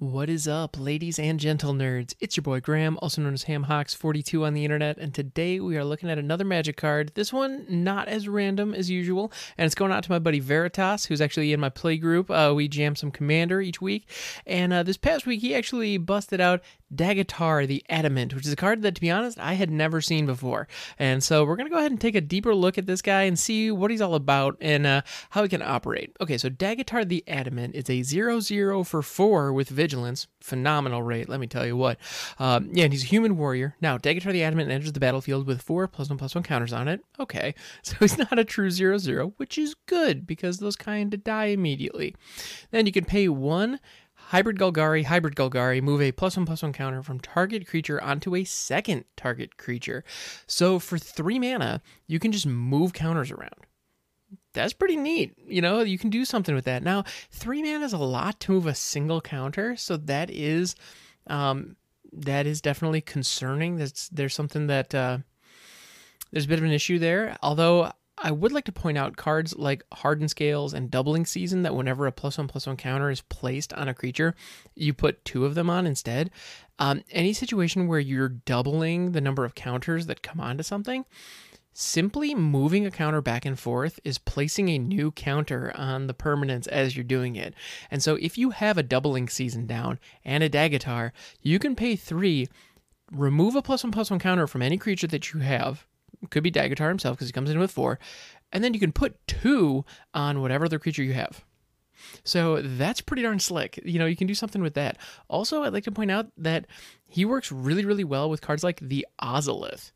What is up, ladies and gentle nerds? It's your boy Graham, also known as Hamhocks42 on the internet, and today we are looking at another magic card. This one, not as random as usual, and it's going out to my buddy Veritas, who's actually in my play group. We jam some Commander each week, and this past week he actually busted out Dagatar the Adamant, which is a card that, to be honest, I had never seen before. And so we're going to go ahead and take a deeper look at this guy and see what he's all about and how he can operate. Okay, so Dagatar the Adamant is a 0/0 for 4 with Vigilance, phenomenal rate, let me tell you what. Yeah, and he's a human warrior. Now, Dagatar the Adamant enters the battlefield with 4 +1/+1 counters on it. Okay, so he's not a true 0/0, which is good because those kind of die immediately. Then you can pay 1. Hybrid Golgari, move a +1/+1 counter from target creature onto a second target creature. So for 3 mana, you can just move counters around. That's pretty neat. You know, you can do something with that. Now, 3 mana is a lot to move a single counter, so that is definitely concerning. There's something that, there's a bit of an issue there, although I would like to point out cards like Hardened Scales and Doubling Season that whenever a +1/+1 counter is placed on a creature, you put 2 of them on instead. Any situation where you're doubling the number of counters that come onto something, simply moving a counter back and forth is placing a new counter on the permanents as you're doing it. And so if you have a Doubling Season down and a Dagatar, you can pay 3, remove a +1/+1 counter from any creature that you have. It could be Dagatar himself because he comes in with 4. And then you can put 2 on whatever other creature you have. So that's pretty darn slick. You know, you can do something with that. Also, I'd like to point out that he works really, really well with cards like the Ozolith.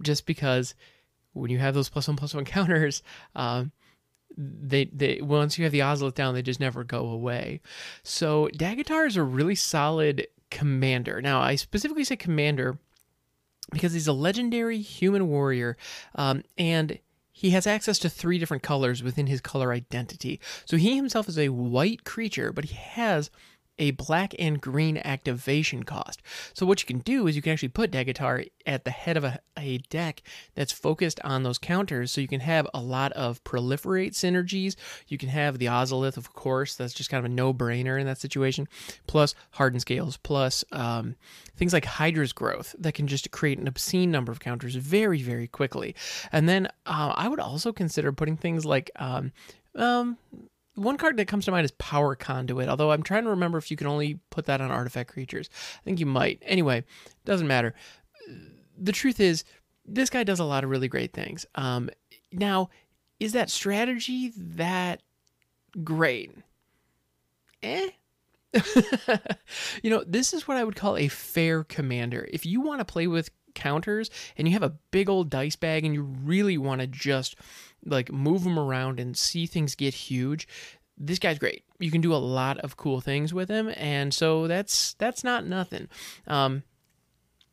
Just because when you have those +1/+1 counters, once you have the Ozolith down, they just never go away. So Dagatar is a really solid commander. Now, I specifically say commander because he's a legendary human warrior, and he has access to 3 different colors within his color identity. So he himself is a white creature, but he has a black and green activation cost. So what you can do is you can actually put Dagatar at the head of a deck that's focused on those counters, so you can have a lot of proliferate synergies. You can have the Ozolith, of course, that's just kind of a no-brainer in that situation, plus Hardened Scales, plus things like Hydra's Growth that can just create an obscene number of counters very, very quickly. And then I would also consider putting things like one card that comes to mind is Power Conduit, although I'm trying to remember if you can only put that on artifact creatures. I think you might. Anyway, doesn't matter. The truth is, this guy does a lot of really great things. Now, is that strategy that great? You know, this is what I would call a fair commander. If you want to play with counters and you have a big old dice bag and you really want to just like move them around and see things get huge, this guy's great. You can do a lot of cool things with him, and so that's not nothing. But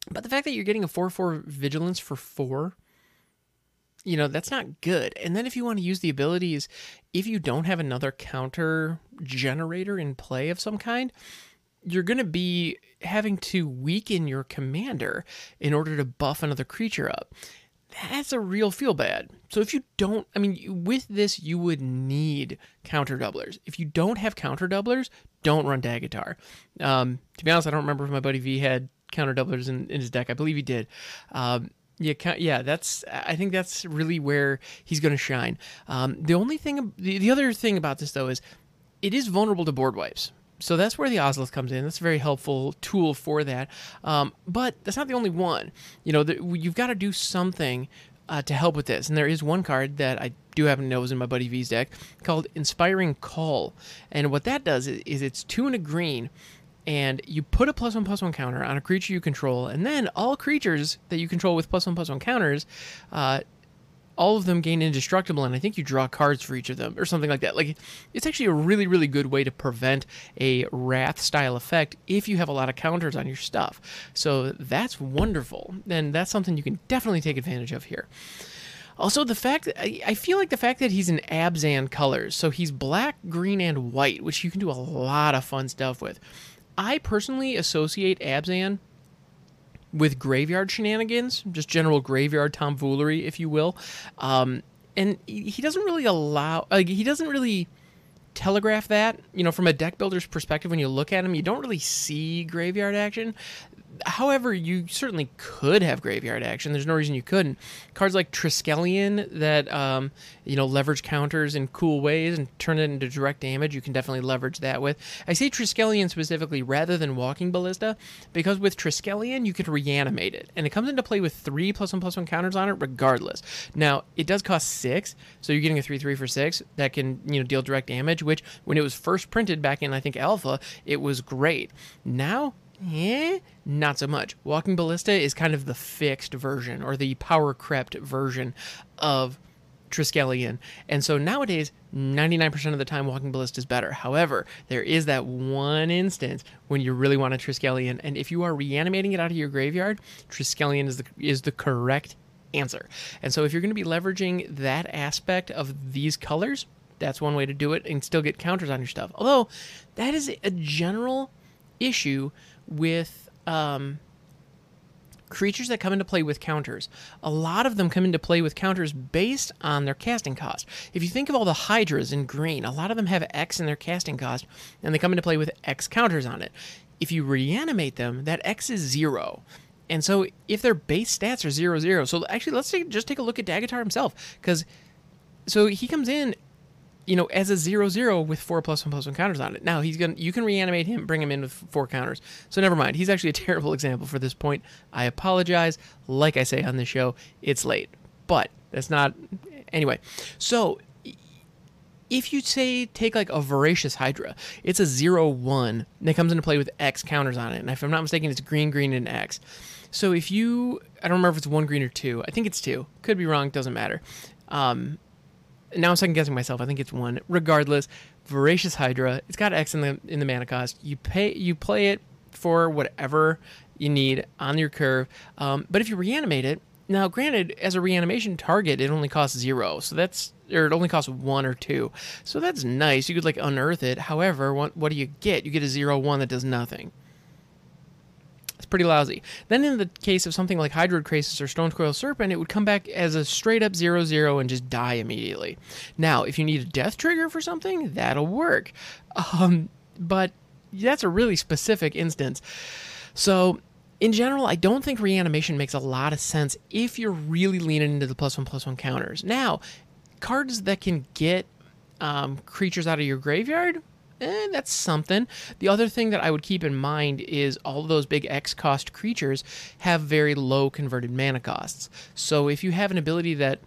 the fact that you're getting a 4/4 vigilance for 4, you know, that's not good. And then if you want to use the abilities, if you don't have another counter generator in play of some kind, you're going to be having to weaken your commander in order to buff another creature up. That's a real feel bad. So if you don't, I mean, with this, you would need counter doublers. If you don't have counter doublers, don't run Dagatar. To be honest, I don't remember if my buddy V had counter doublers in his deck. I believe he did. Yeah, I think that's really where he's going to shine. The other thing about this, though, is it is vulnerable to board wipes. So that's where the Ozolith comes in. That's a very helpful tool for that. But that's not the only one. You know, you've got to do something to help with this. And there is one card that I do happen to know is in my buddy V's deck called Inspiring Call. And what that does is it's 2 and a green, and you put a +1/+1 counter on a creature you control, and then all creatures that you control with +1/+1 counters, all of them gain indestructible, and I think you draw cards for each of them or something like that. Like, it's actually a really, really good way to prevent a Wrath-style effect if you have a lot of counters on your stuff. So that's wonderful, and that's something you can definitely take advantage of here. Also, the fact that I feel like the fact that he's in Abzan colors, so he's black, green, and white, which you can do a lot of fun stuff with. I personally associate Abzan with graveyard shenanigans, just general graveyard tomfoolery, if you will. And he doesn't really telegraph that. You know, from a deck builder's perspective, when you look at them, you don't really see graveyard action. However, you certainly could have graveyard action. There's no reason you couldn't. Cards like Triskelion that, you know, leverage counters in cool ways and turn it into direct damage, you can definitely leverage that with. I say Triskelion specifically rather than Walking Ballista because with Triskelion, you could reanimate it. And it comes into play with 3 +1/+1 counters on it regardless. Now, it does cost 6, so you're getting a 3/3 for 6 that can, you know, deal direct damage, which when it was first printed back in, I think, Alpha, it was great. Now, eh, not so much. Walking Ballista is kind of the fixed version or the power crept version of Triskelion. And so nowadays, 99% of the time, Walking Ballista is better. However, there is that one instance when you really want a Triskelion. And if you are reanimating it out of your graveyard, Triskelion is the correct answer. And so if you're going to be leveraging that aspect of these colors, that's one way to do it and still get counters on your stuff. Although, that is a general issue with creatures that come into play with counters. A lot of them come into play with counters based on their casting cost. If you think of all the Hydras in green, a lot of them have X in their casting cost, and they come into play with X counters on it. If you reanimate them, that X is 0. And so if their base stats are 0/0, so actually let's just take a look at Dagatar himself, because so he comes in, you know, as a 0/0 with 4 +1/+1 counters on it. Now you can reanimate him, bring him in with 4 counters. So never mind. He's actually a terrible example for this point. I apologize. Like I say on this show, it's late. But that's not anyway. So if you say take like a Voracious Hydra, it's a 0/1 and it comes into play with X counters on it. And if I'm not mistaken, it's green, green, and X. So if you, I don't remember if it's 1 green or 2. I think it's 2. Could be wrong, doesn't matter. Now I'm second guessing myself. I think it's 1. Regardless, Voracious Hydra. It's got X in the mana cost. You play it for whatever you need on your curve. But if you reanimate it, now granted, as a reanimation target, it only costs 0. So that's, or it only costs 1 or 2. So that's nice. You could like unearth it. However, what do you get? You get a 0/1 that does nothing. It's pretty lousy. Then in the case of something like Hydroid Krasis or Stonecoil Serpent, it would come back as a straight up 0/0 and just die immediately. Now, if you need a death trigger for something, that'll work. But that's a really specific instance. So in general, I don't think reanimation makes a lot of sense if you're really leaning into the +1/+1 counters. Now, cards that can get creatures out of your graveyard, that's something. The other thing that I would keep in mind is all those big X cost creatures have very low converted mana costs. So if you have an ability that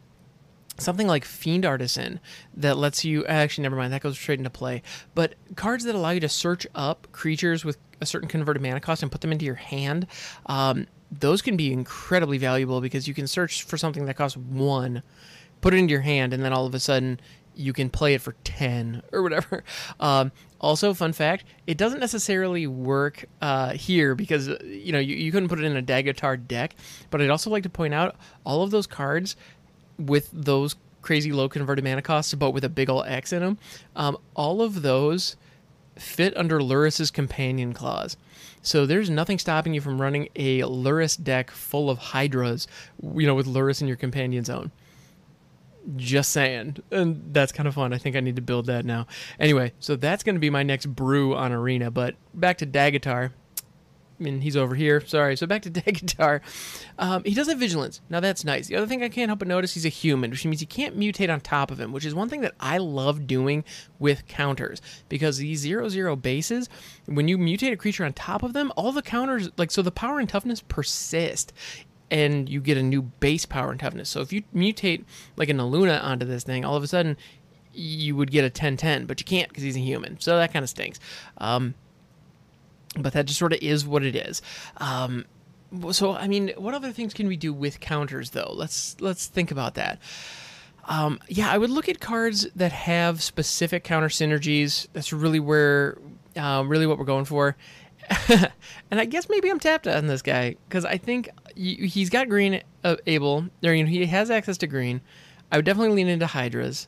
something like Fiend Artisan that lets you, actually never mind, that goes straight into play, but cards that allow you to search up creatures with a certain converted mana cost and put them into your hand, those can be incredibly valuable because you can search for something that costs 1, put it into your hand, and then all of a sudden you can play it for 10 or whatever. Also, fun fact, it doesn't necessarily work here because, you know, you couldn't put it in a Dagatar deck, but I'd also like to point out all of those cards with those crazy low converted mana costs, but with a big ol' X in them, all of those fit under Lurrus's companion clause. So there's nothing stopping you from running a Lurrus deck full of Hydras, you know, with Lurrus in your companion zone. Just saying. And that's kind of fun. I think I need to build that now. Anyway, so that's going to be my next brew on Arena. But back to Dagatar. I mean, he's over here. Sorry. So back to Dagatar. He does have Vigilance. Now, that's nice. The other thing I can't help but notice, he's a human, which means you can't mutate on top of him, which is one thing that I love doing with counters. Because these 0/0 bases, when you mutate a creature on top of them, all the counters, like, so the power and toughness persist. And you get a new base power and toughness. So if you mutate like an Aluna onto this thing, all of a sudden you would get a 10/10, but you can't because he's a human. So that kind of stinks. But that just sort of is what it is. So I mean, what other things can we do with counters though? Let's think about that. Yeah, I would look at cards that have specific counter synergies. That's really where, really what we're going for. And I guess maybe I'm tapped on this guy because I think he's got green able. There, you know, he has access to green. I would definitely lean into Hydras.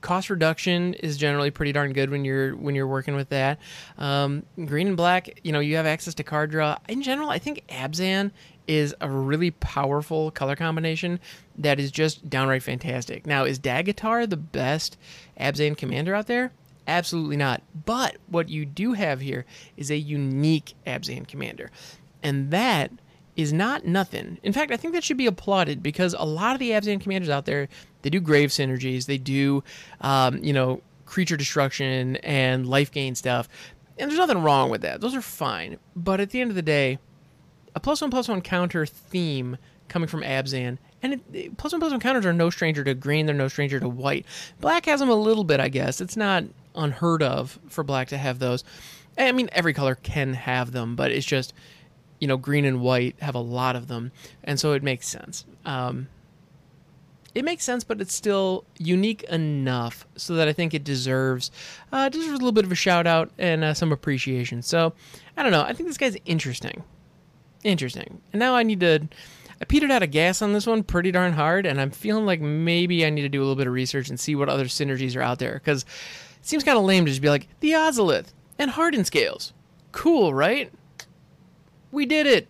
cost reduction is generally pretty darn good when you're working with that. Green and black, you know, you have access to card draw. In general, I think Abzan is a really powerful color combination that is just downright fantastic. Now, is Dagatar the best Abzan commander out there? Absolutely not. But what you do have here is a unique Abzan commander, and that is not nothing. In fact, I think that should be applauded, because a lot of the Abzan commanders out there, they do grave synergies, they do, you know, creature destruction and life gain stuff, and there's nothing wrong with that. Those are fine. But at the end of the day, a +1/+1 counter theme coming from Abzan, and +1/+1 counters are no stranger to green, they're no stranger to white. Black has them a little bit, I guess. It's not unheard of for black to have those. I mean, every color can have them, but it's just, you know, green and white have a lot of them, and so it makes sense. It makes sense, but it's still unique enough so that I think it deserves a little bit of a shout out and some appreciation. So I don't know. I think this guy's interesting. Interesting. And now I need to... I petered out of gas on this one pretty darn hard, and I'm feeling like maybe I need to do a little bit of research and see what other synergies are out there, because it seems kind of lame to just be like, the Ozolith and Hardened Scales. Cool, right? We did it.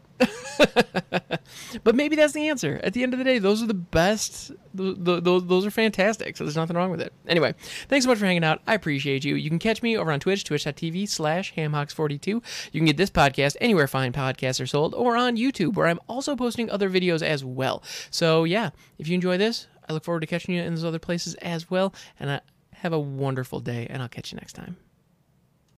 But maybe that's the answer. At the end of the day, those are the best. Those are fantastic, so there's nothing wrong with it. Anyway, thanks so much for hanging out. I appreciate you. You can catch me over on Twitch, twitch.tv/Hamhocks42. You can get this podcast anywhere fine podcasts are sold, or on YouTube, where I'm also posting other videos as well. So yeah, if you enjoy this, I look forward to catching you in those other places as well, and have a wonderful day, and I'll catch you next time.